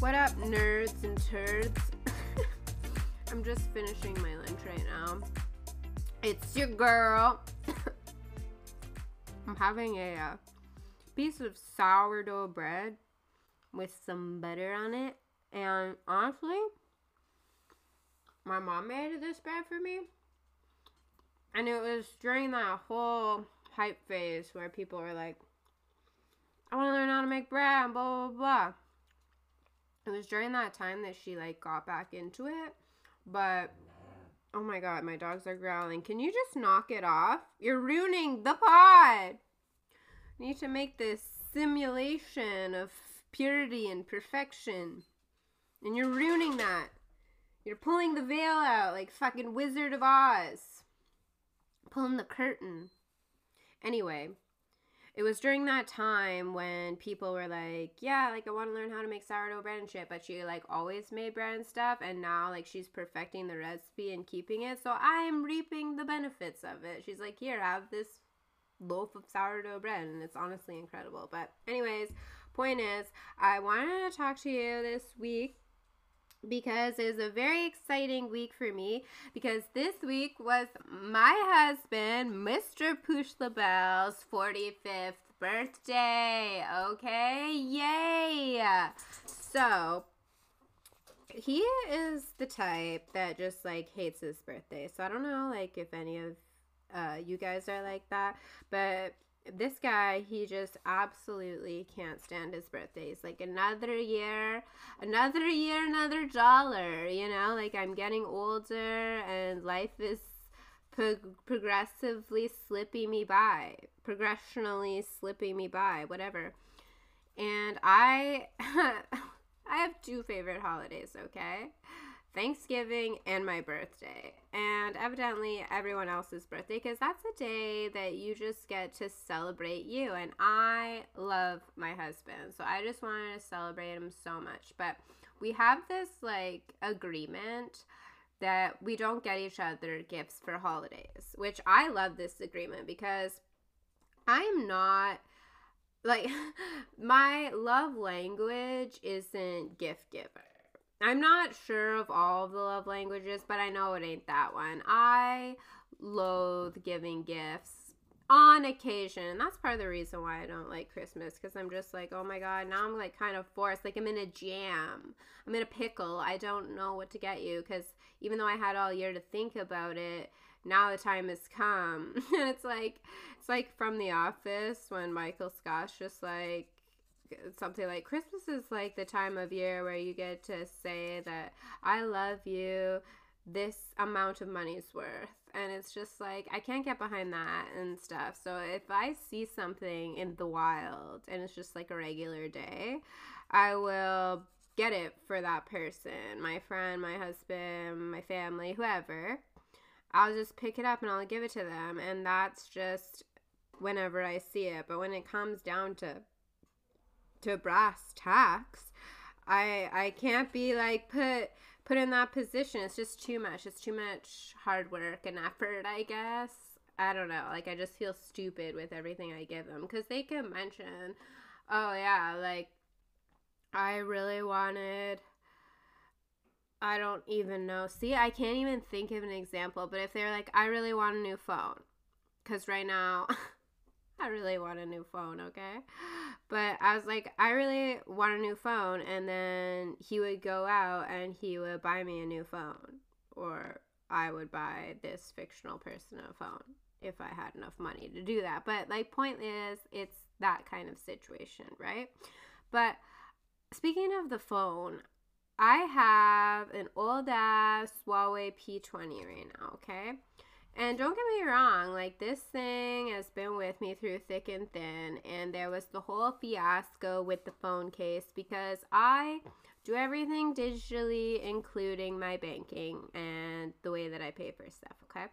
What up, nerds and turds? I'm just finishing my lunch right now. It's your girl. I'm having a piece of sourdough bread with some butter on it, and honestly, my mom made this bread for me, and it was during that whole hype phase where people were like, I want to learn how to make bread and blah, blah, blah. It was during that time that she, like, got back into it, but, oh my god, my dogs are growling. Can you just knock it off? You're ruining the pod! I need to make this simulation of purity and perfection, and you're ruining that. You're pulling the veil out like fucking Wizard of Oz. Pulling the curtain. Anyway, it was during that time when people were like, yeah, like I want to learn how to make sourdough bread and shit, but she like always made bread and stuff, and now like she's perfecting the recipe and keeping it, so I am reaping the benefits of it. She's like, here, have this loaf of sourdough bread, and it's honestly incredible. But anyways, point is, I wanted to talk to you this week because it was a very exciting week for me, because this week was my husband, Mr. Push the Bell's 45th birthday. Okay, yay! So, he is the type that just, like, hates his birthday. So, I don't know, like, if any of you guys are like that, but this guy, he just absolutely can't stand his birthdays. Like, another year, another dollar, you know? Like, I'm getting older and life is progressively slipping me by. Progressionally slipping me by, whatever. And I, I have two favorite holidays, okay? Thanksgiving and my birthday, and evidently everyone else's birthday, because that's a day that you just get to celebrate you, and I love my husband, so I just wanted to celebrate him so much. But we have this like agreement that we don't get each other gifts for holidays, which I love this agreement, because I'm not like, my love language isn't gift giving. I'm not sure of all of the love languages, but I know it ain't that one. I loathe giving gifts on occasion. That's part of the reason why I don't like Christmas, because I'm just like, oh my god, now I'm like kind of forced. Like, I'm in a jam. I'm in a pickle. I don't know what to get you, because even though I had all year to think about it, now the time has come. And it's like from The Office when Michael Scott's just like, something like, Christmas is like the time of year where you get to say that I love you this amount of money's worth, and it's just like, I can't get behind that and stuff. So if I see something in the wild and it's just like a regular day, I will get it for that person, my friend, my husband, my family, whoever. I'll just pick it up and I'll give it to them, and that's just whenever I see it. But when it comes down to brass tacks, I can't be like put in that position. It's just too much. It's too much hard work and effort, I guess. I don't know. Like, I just feel stupid with everything I give them, because they can mention, oh yeah, like, I really wanted, I don't even know. See, I can't even think of an example. But if they're like, I really want a new phone, because right now I really want a new phone, okay? But I was like, I really want a new phone, and then he would go out and he would buy me a new phone, or I would buy this fictional person a phone if I had enough money to do that. But like, point is, it's that kind of situation, right? But speaking of the phone, I have an old ass Huawei P20 right now, okay? And don't get me wrong, like, this thing has been with me through thick and thin, and there was the whole fiasco with the phone case, because I do everything digitally, including my banking and the way that I pay for stuff, okay?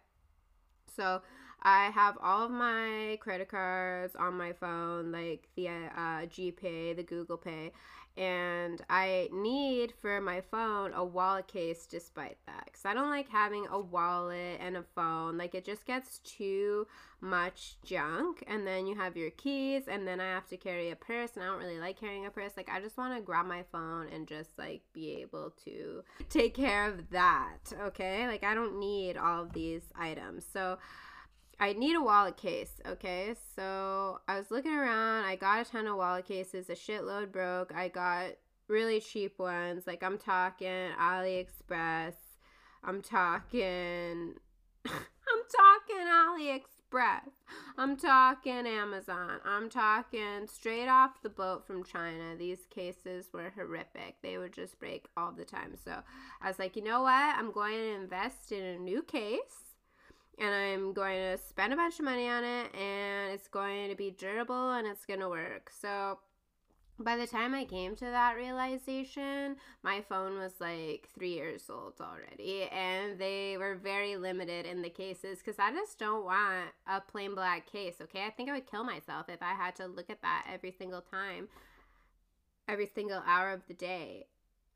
So I have all of my credit cards on my phone, like the GPay, the Google Pay, and I need for my phone a wallet case despite that, because I don't like having a wallet and a phone. Like, it just gets too much junk, and then you have your keys, and then I have to carry a purse, and I don't really like carrying a purse. Like, I just want to grab my phone and just, like, be able to take care of that, okay? Like, I don't need all of these items. So I need a wallet case, okay? So I was looking around. I got a ton of wallet cases. A shitload broke. I got really cheap ones. Like, I'm talking AliExpress. I'm talking Amazon. I'm talking straight off the boat from China. These cases were horrific. They would just break all the time. So I was like, you know what? I'm going to invest in a new case. And I'm going to spend a bunch of money on it, and it's going to be durable, and it's going to work. So by the time I came to that realization, my phone was like 3 years old already, and they were very limited in the cases, because I just don't want a plain black case, okay? I think I would kill myself if I had to look at that every single time, every single hour of the day.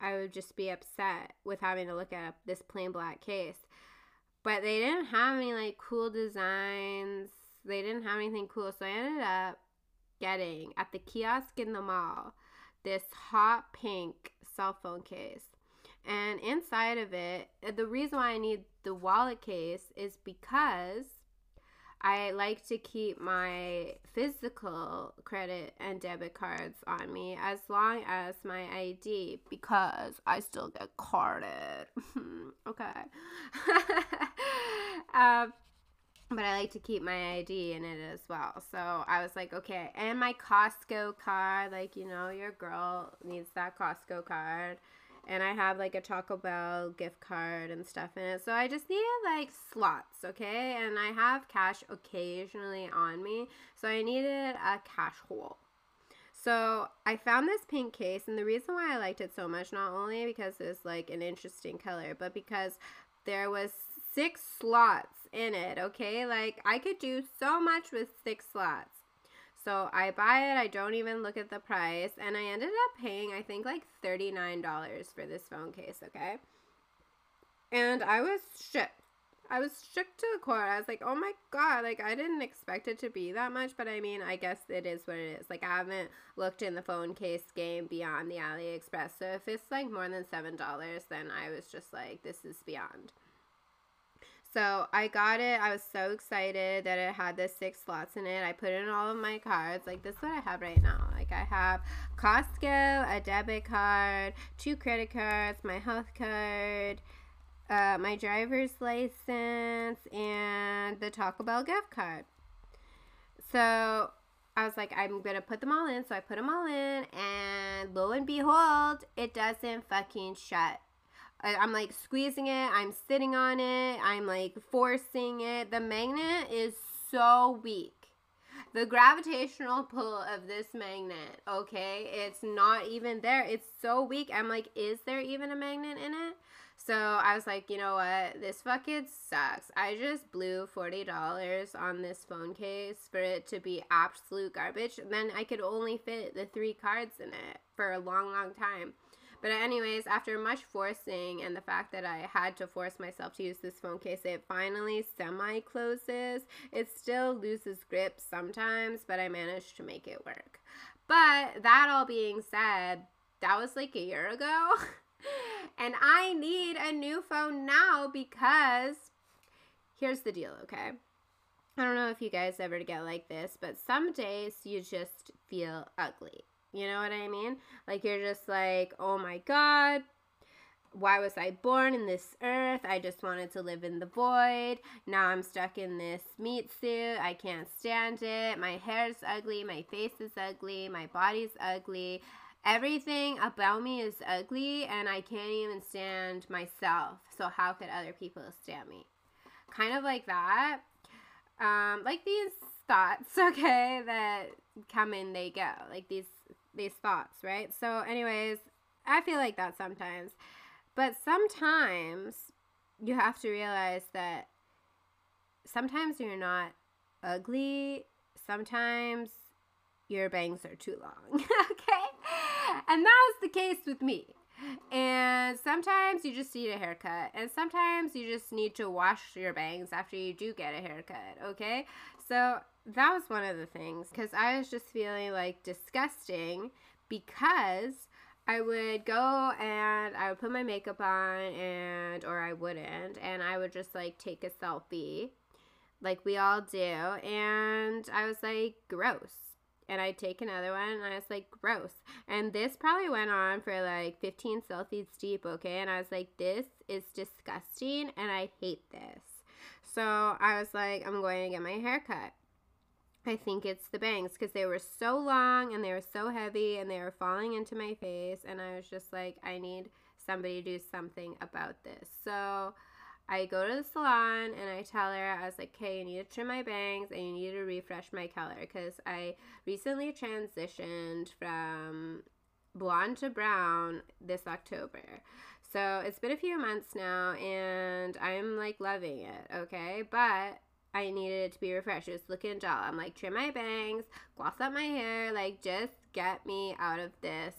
I would just be upset with having to look at this plain black case. But they didn't have any, like, cool designs. They didn't have anything cool. So I ended up getting, at the kiosk in the mall, this hot pink cell phone case. And inside of it, the reason why I need the wallet case is because I like to keep my physical credit and debit cards on me as long as my ID, because I still get carded. Okay. But I like to keep my ID in it as well. So I was like, okay, and my Costco card, like, you know, your girl needs that Costco card. And I have, like, a Taco Bell gift card and stuff in it. So I just needed, like, slots, okay? And I have cash occasionally on me. So I needed a cash hole. So I found this pink case. And the reason why I liked it so much, not only because it was, like, an interesting color, but because there was 6 slots in it, okay? Like, I could do so much with 6 slots. So I buy it, I don't even look at the price, and I ended up paying, I think, like $39 for this phone case, okay? And I was shook. I was shook to the core. I was like, oh my god, like, I didn't expect it to be that much, but I mean, I guess it is what it is. Like, I haven't looked in the phone case game beyond the AliExpress, so if it's, like, more than $7, then I was just like, this is beyond. So I got it. I was so excited that it had the 6 slots in it. I put in all of my cards. Like, this is what I have right now. Like, I have Costco, a debit card, 2 credit cards, my health card, my driver's license, and the Taco Bell gift card. So I was like, I'm going to put them all in. So I put them all in, and lo and behold, it doesn't fucking shut. I'm, like, squeezing it, I'm sitting on it, I'm, like, forcing it. The magnet is so weak. The gravitational pull of this magnet, okay, it's not even there. It's so weak. I'm like, is there even a magnet in it? So I was like, you know what, this fucking sucks. I just blew $40 on this phone case for it to be absolute garbage. Then I could only fit the 3 cards in it for a long, long time. But anyways, after much forcing and the fact that I had to force myself to use this phone case, it finally semi-closes. It still loses grip sometimes, but I managed to make it work. But that all being said, that was like a year ago. And I need a new phone now, because here's the deal, okay? I don't know if you guys ever get like this, but some days you just feel ugly. You know what I mean? Like, you're just like, oh my god, why was I born in this earth? I just wanted to live in the void. Now I'm stuck in this meat suit. I can't stand it. My hair's ugly. My face is ugly. My body's ugly. Everything about me is ugly, and I can't even stand myself. So how could other people stand me? Kind of like that. Like these thoughts, okay, that come in, they go. Like these thoughts, right? So anyways, I feel like that sometimes. But sometimes you have to realize that sometimes you're not ugly, sometimes your bangs are too long, okay? And that was the case with me. And sometimes you just need a haircut, and sometimes you just need to wash your bangs after you do get a haircut, okay? So that was one of the things, because I was just feeling like disgusting because I would go and I would put my makeup on or I wouldn't, and I would just like take a selfie like we all do, and I was like, gross. And I'd take another one, and I was like, gross. And this probably went on for like 15 selfies deep, okay? And I was like, this is disgusting, and I hate this. So I was like, I'm going to get my hair cut. I think it's the bangs, because they were so long, and they were so heavy, and they were falling into my face. And I was just like, I need somebody to do something about this. So I go to the salon and I tell her, I was like, okay, you need to trim my bangs and you need to refresh my color, because I recently transitioned from blonde to brown this October. So it's been a few months now and I'm like loving it, okay? But I needed it to be refreshed. It was looking dull. I'm like, trim my bangs, gloss up my hair, like just get me out of this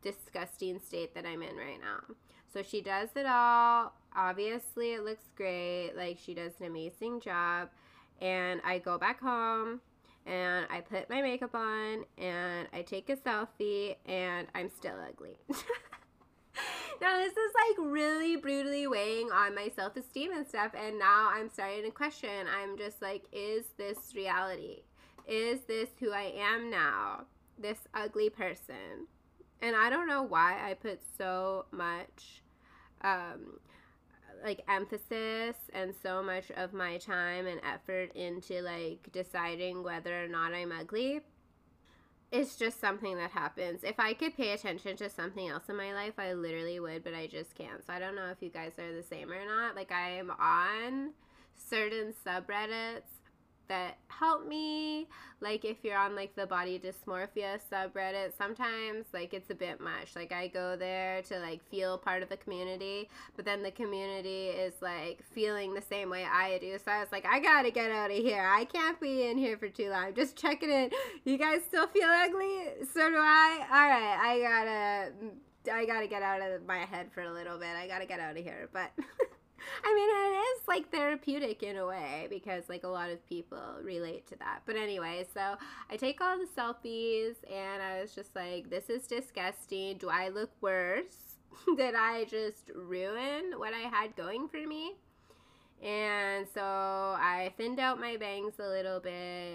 disgusting state that I'm in right now. So she does it all. Obviously, it looks great. Like, she does an amazing job. And I go back home, and I put my makeup on, and I take a selfie, and I'm still ugly. Now, this is, like, really brutally weighing on my self-esteem and stuff, and now I'm starting to question. I'm just like, is this reality? Is this who I am now? This ugly person? And I don't know why I put so much, like, emphasis and so much of my time and effort into, like, deciding whether or not I'm ugly. It's just something that happens. If I could pay attention to something else in my life, I literally would, but I just can't. So I don't know if you guys are the same or not. Like, I am on certain subreddits that help me. Like, if you're on like the body dysmorphia subreddit, sometimes like it's a bit much. Like, I go there to like feel part of the community, but then the community is like feeling the same way I do. So I was like, I gotta get out of here. I can't be in here for too long. I'm just checking in. You guys still feel ugly? So do I. All right, I gotta get out of my head for a little bit. I gotta get out of here. But I mean, it is, like, therapeutic in a way, because, like, a lot of people relate to that. But anyway, so I take all the selfies, and I was just like, this is disgusting. Do I look worse? Did I just ruin what I had going for me? And so I thinned out my bangs a little bit,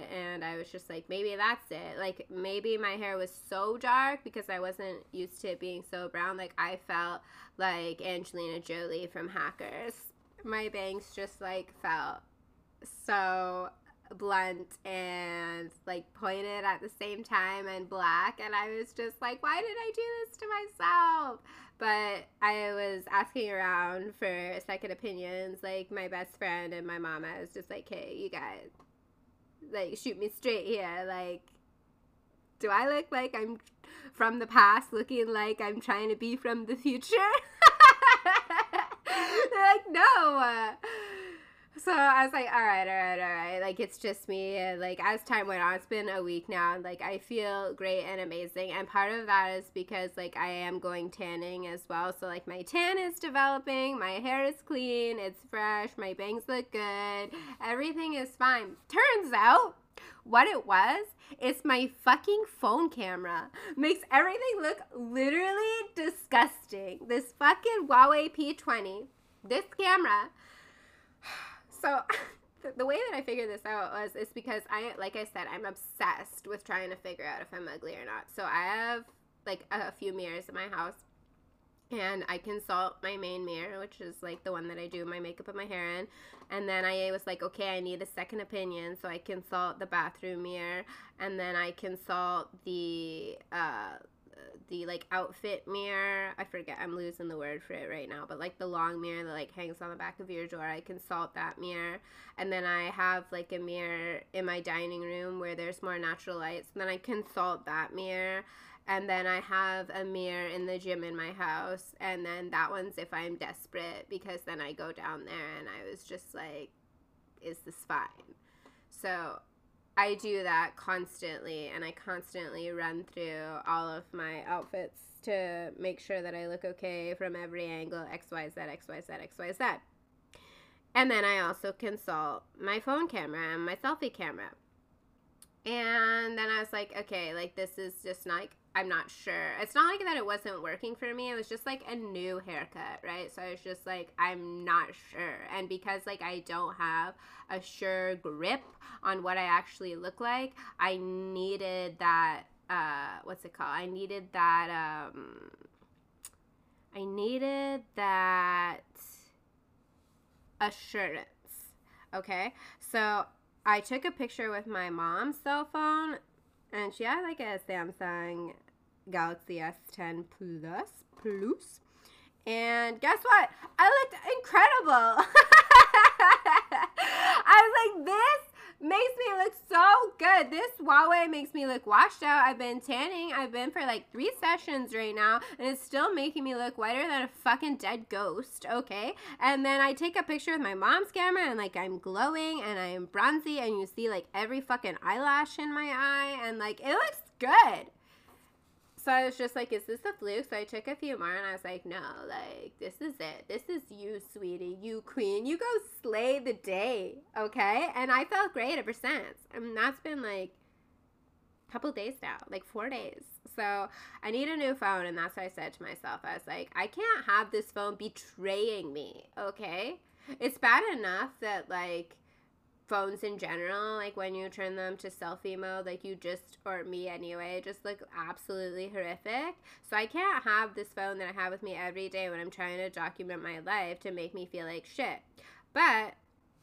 and I was just like, maybe that's it. Like, maybe my hair was so dark because I wasn't used to it being so brown. Like, I felt like Angelina Jolie from Hackers. My bangs just, like, felt so blunt and, like, pointed at the same time and black. And I was just like, why did I do this to myself? But I was asking around for second opinions, like my best friend and my mom. I was just like, hey, you guys, like, shoot me straight here. Like, do I look like I'm from the past looking like I'm trying to be from the future? They're like, no. So I was like, all right. Like, it's just me. And, like, as time went on, it's been a week now. And, like, I feel great and amazing. And part of that is because, like, I am going tanning as well. So, like, my tan is developing. My hair is clean. It's fresh. My bangs look good. Everything is fine. Turns out what it was, it's my fucking phone camera. Makes everything look literally disgusting. This fucking Huawei P20. This camera. So the way that I figured this out was, it's because I, like I said, I'm obsessed with trying to figure out if I'm ugly or not. So I have like a few mirrors in my house, and I consult my main mirror, which is like the one that I do my makeup and my hair in. And then I was like, okay, I need a second opinion. So I consult the bathroom mirror, and then I consult the like outfit mirror. I forget, I'm losing the word for it right now, but like the long mirror that like hangs on the back of your door, I consult that mirror. And then I have like a mirror in my dining room where there's more natural lights, and then I consult that mirror. And then I have a mirror in the gym in my house, and then that one's if I'm desperate, because then I go down there and I was just like, is this fine? So I do that constantly, and I constantly run through all of my outfits to make sure that I look okay from every angle, X, Y, Z, X, Y, Z, X, Y, Z. And then I also consult my phone camera and my selfie camera. And then I was like, okay, like this is just not, I'm not sure. It's not like that it wasn't working for me. It was just like a new haircut, right? So I was just like, I'm not sure. And because like I don't have a sure grip on what I actually look like, I needed that, what's it called? I needed that, assurance, okay? So I took a picture with my mom's cell phone, and she had like a Samsung Galaxy S10 Plus, and guess what? I looked incredible. I was like, this makes me look so good. This Huawei makes me look washed out. I've been tanning. I've been for like 3 sessions right now, and it's still making me look whiter than a fucking dead ghost, okay? And then I take a picture with my mom's camera, and like I'm glowing, and I am bronzy, and you see like every fucking eyelash in my eye, and like it looks good. So I was just like, is this a fluke? So I took a few more, and I was like, no, like, this is it. This is you, sweetie, you queen. You go slay the day, okay? And I felt great ever since. I mean, that's been, like, a couple days now, like 4 days. So I need a new phone, and that's what I said to myself. I was like, I can't have this phone betraying me, okay? It's bad enough that, like, phones in general, like when you turn them to selfie mode, like you just, or me anyway, just look absolutely horrific. So I can't have this phone that I have with me every day when I'm trying to document my life to make me feel like shit. But,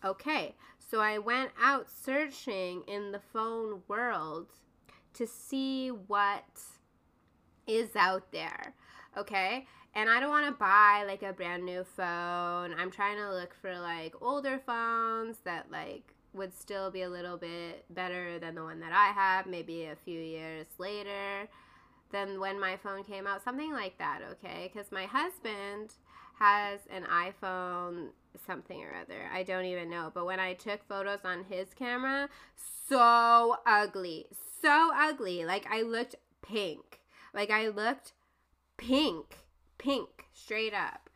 okay, so I went out searching in the phone world to see what is out there, okay? And I don't want to buy, like, a brand new phone. I'm trying to look for, like, older phones that, like, would still be a little bit better than the one that I have, maybe a few years later than when my phone came out, something like that, okay? Because my husband has an iPhone something or other. I don't even know. But when I took photos on his camera, so ugly. So ugly. Like, I looked pink. Like, I looked pink. Pink, straight up.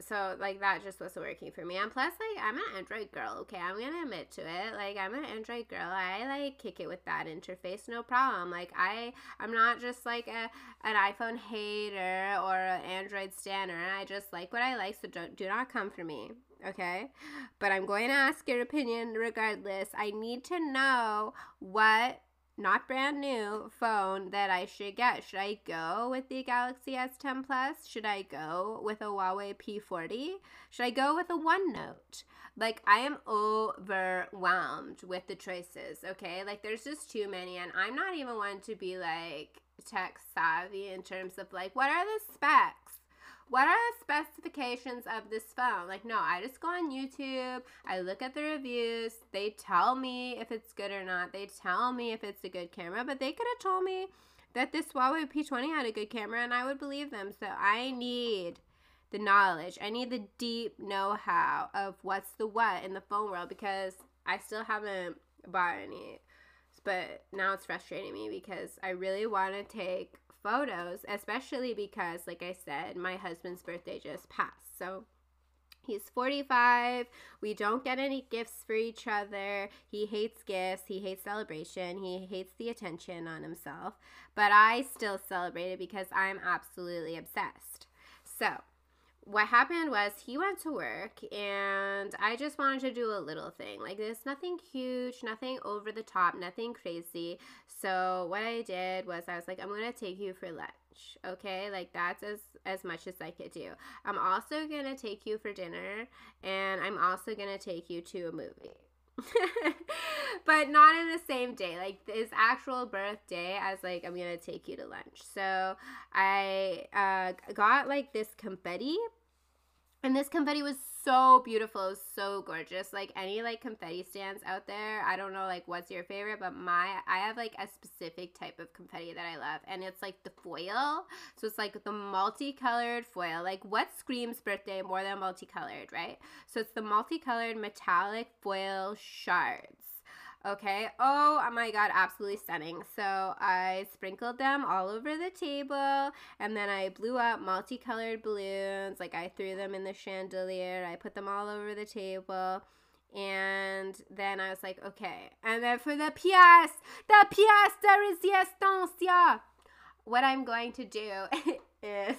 So, like, that just wasn't working for me. And plus, like, I'm an Android girl, okay? I'm going to admit to it. Like, I'm an Android girl. I, like, kick it with that interface, no problem. Like, I'm not just, like, an iPhone hater or an Android stan. I just like what I like, so do not come for me, okay? But I'm going to ask your opinion regardless. I need to know what... not brand new phone that I should get. Should I go with the Galaxy S10 Plus? Should I go with a Huawei P40? Should I go with a OneNote? Like, I am overwhelmed with the choices, okay? Like, there's just too many, and I'm not even one to be, like, tech savvy in terms of, like, what are the specs? What are the specifications of this phone? Like, no, I just go on YouTube, I look at the reviews, they tell me if it's good or not, they tell me if it's a good camera, but they could have told me that this Huawei P20 had a good camera and I would believe them, so I need the knowledge, I need the deep know-how of what's the what in the phone world because I still haven't bought any, but now it's frustrating me because I really want to take photos, especially because, like I said, my husband's birthday just passed, so he's 45, we don't get any gifts for each other, he hates gifts, he hates celebration, he hates the attention on himself, but I still celebrate it because I'm absolutely obsessed. So what happened was he went to work and I just wanted to do a little thing. Like, there's nothing huge, nothing over the top, nothing crazy. So what I did was I was like, I'm going to take you for lunch. Okay, like that's as much as I could do. I'm also going to take you for dinner and I'm also going to take you to a movie. But not in the same day, like his actual birthday. I was like, I'm gonna take you to lunch. So I got like this confetti, and this confetti was so beautiful. It was so gorgeous. Like any like confetti stands out there, I don't know like what's your favorite, but I have like a specific type of confetti that I love, and it's like the foil. So it's like the multicolored foil. Like what screams birthday more than multicolored, right? So it's the multicolored metallic foil shards. Okay, oh my god, absolutely stunning. So I sprinkled them all over the table, and then I blew up multicolored balloons. Like, I threw them in the chandelier, I put them all over the table. And then I was like, okay. And then for the pièce, de résistance, what I'm going to do is,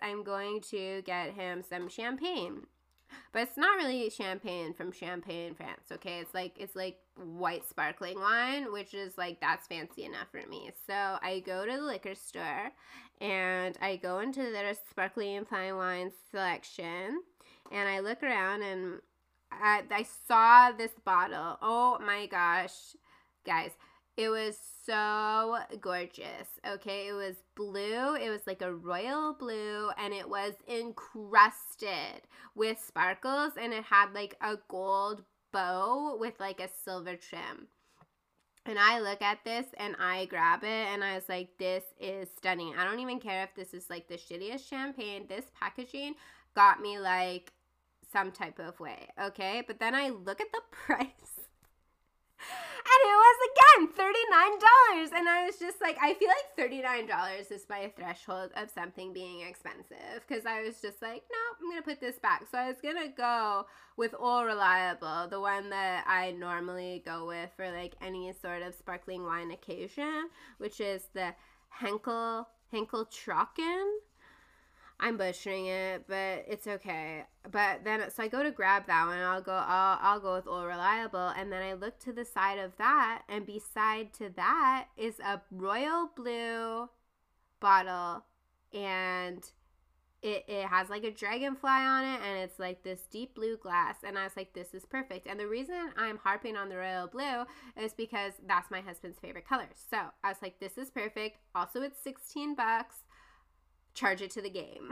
I'm going to get him some champagne. But it's not really champagne from Champagne, France, okay? It's like white sparkling wine, which is like, that's fancy enough for me. So I go to the liquor store and I go into their sparkling fine wine selection, and I look around, and I saw this bottle. Oh my gosh, guys. It was so gorgeous, okay? It was blue, it was like a royal blue, and it was encrusted with sparkles, and it had like a gold bow with like a silver trim. And I look at this and I grab it, and I was like, this is stunning. I don't even care if this is like the shittiest champagne. This packaging got me like some type of way, okay? But then I look at the price. And it was, again, $39, and I was just like, I feel like $39 is my threshold of something being expensive, because I was just like, nope, I'm going to put this back. So I was going to go with All Reliable, the one that I normally go with for, like, any sort of sparkling wine occasion, which is the Henkel Trocken. I'm butchering it, but it's okay. But then, so I go to grab that one. I'll go with All Reliable. And then I look to the side of that, and beside to that is a royal blue bottle, and it has like a dragonfly on it, and it's like this deep blue glass. And I was like, this is perfect. And the reason I'm harping on the royal blue is because that's my husband's favorite color. So I was like, this is perfect. Also, it's 16 bucks. Charge it to the game.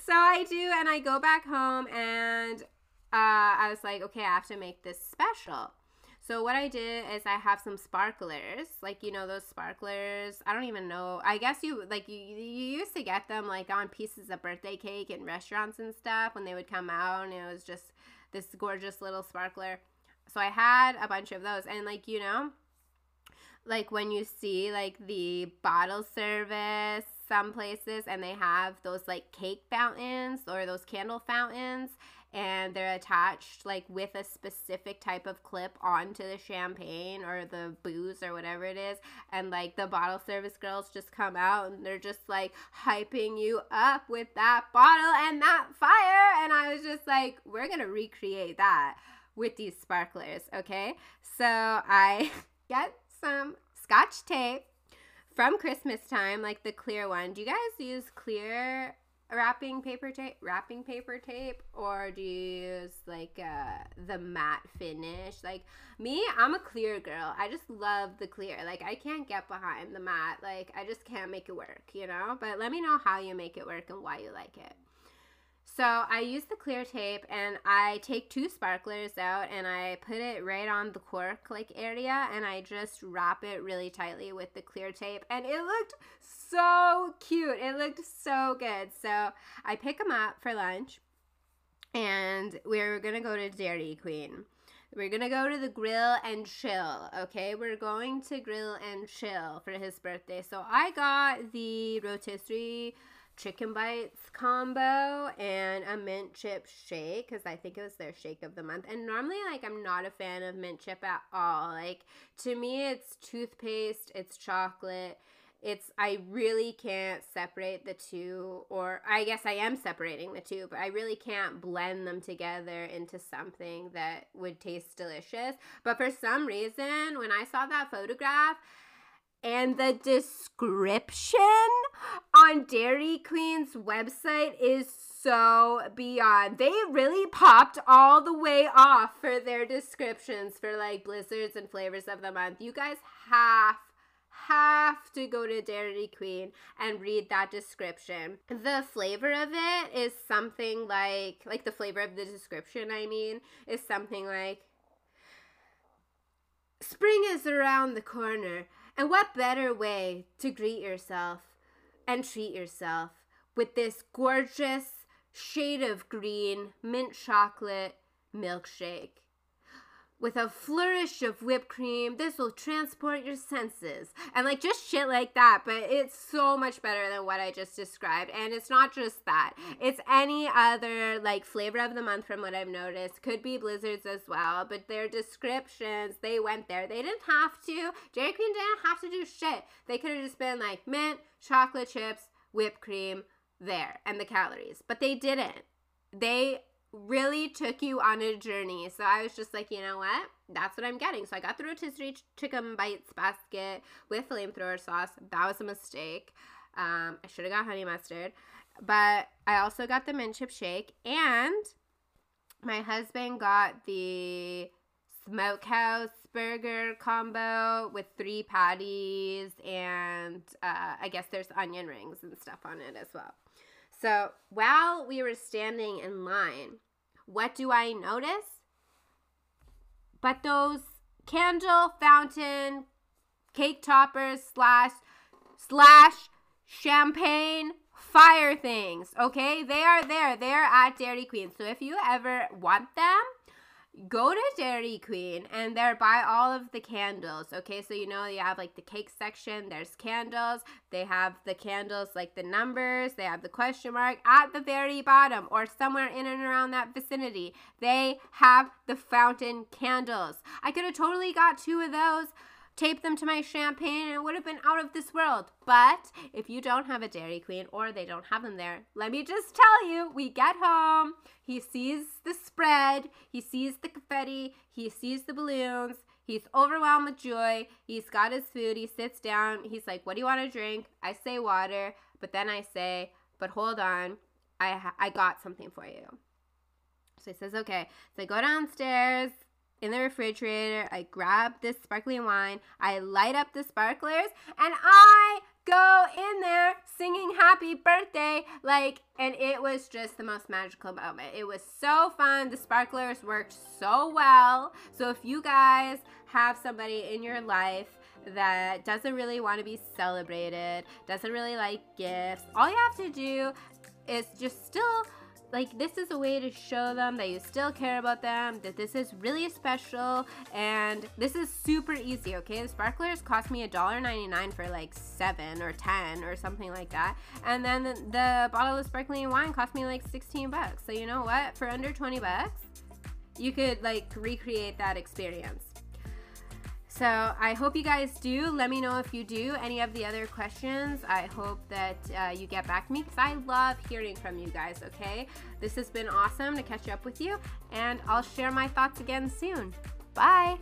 So I do, and I go back home, and I was like, okay, I have to make this special. So what I did is I have some sparklers, like, you know, those sparklers. I don't even know. I guess you used to get them like on pieces of birthday cake in restaurants and stuff when they would come out, and it was just this gorgeous little sparkler. So I had a bunch of those, and like, you know, like when you see like the bottle service some places, and they have those like cake fountains or those candle fountains, and they're attached like with a specific type of clip onto the champagne or the booze or whatever it is, and like the bottle service girls just come out and they're just like hyping you up with that bottle and that fire. And I was just like, we're gonna recreate that with these sparklers, okay? So I get some Scotch tape from Christmas time, like the clear one. Do you guys use clear wrapping paper tape, or do you use like the matte finish? Like me, I'm a clear girl. I just love the clear. Like, I can't get behind the matte. Like, I just can't make it work, you know? But let me know how you make it work and why you like it. So I use the clear tape, and I take two sparklers out, and I put it right on the cork like area, and I just wrap it really tightly with the clear tape, and it looked so cute. It looked so good. So I pick them up for lunch, and we're going to go to Dairy Queen. We're going to go to the Grill and Chill, okay? We're going to Grill and Chill for his birthday. So I got the rotisserie chicken bites combo and a mint chip shake, because I think it was their shake of the month. And normally, like, I'm not a fan of mint chip at all. Like, to me, it's toothpaste, it's chocolate, it's, I really can't separate the two, or I guess I am separating the two, but I really can't blend them together into something that would taste delicious. But for some reason, when I saw that photograph and the description on Dairy Queen's website is so beyond. They really popped all the way off for their descriptions for like blizzards and flavors of the month. You guys have to go to Dairy Queen and read that description. The flavor of it is something like the flavor of the description, I mean, is something like, spring is around the corner. And what better way to greet yourself and treat yourself with this gorgeous shade of green mint chocolate milkshake? with a flourish of whipped cream. This will transport your senses. And like just shit like that, but it's so much better than what I just described. And it's not just that. It's any other like flavor of the month from what I've noticed. Could be Blizzards as well, but their descriptions, they went there. They didn't have to. Dairy Queen didn't have to do shit. They could have just been like mint, chocolate chips, whipped cream, there, and the calories. But they didn't. They really took you on a journey. So I was just like, you know what? That's what I'm getting. So I got the rotisserie chicken bites basket with flamethrower sauce. That was a mistake. I should have got honey mustard. But I also got the mint chip shake. And my husband got the smokehouse burger combo with 3 patties. And I guess there's onion rings and stuff on it as well. So while we were standing in line, what do I notice? But those candle fountain cake toppers slash champagne fire things, okay? They are there. They are at Dairy Queen. So if you ever want them, go to Dairy Queen and there buy all of the candles, okay? So you know you have like the cake section, there's candles, they have the candles like the numbers, they have the question mark at the very bottom or somewhere in and around that vicinity. They have the fountain candles. I could have totally got 2 of those, taped them to my champagne, and it would have been out of this world. But if you don't have a Dairy Queen or they don't have them there, let me just tell you, we get home, he sees the spread, he sees the confetti, he sees the balloons, he's overwhelmed with joy, he's got his food, he sits down, he's like, what do you want to drink? I say water, but then I say, but hold on, I got something for you. So he says, okay. So I go downstairs, in the refrigerator, I grab this sparkling wine, I light up the sparklers, and I go in there singing happy birthday, like, and it was just the most magical moment. It was so fun. The sparklers worked so well. So if you guys have somebody in your life that doesn't really want to be celebrated, doesn't really like gifts, all you have to do is just still, like, this is a way to show them that you still care about them, that this is really special, and this is super easy, okay? The sparklers cost me $1.99 for like 7 or 10 or something like that. And then the bottle of sparkling wine cost me like 16 bucks. So you know what? For under 20 bucks, you could like recreate that experience. So I hope you guys do. Let me know if you do any of the other questions. I hope that you get back to me because I love hearing from you guys, okay? This has been awesome to catch up with you, and I'll share my thoughts again soon. Bye.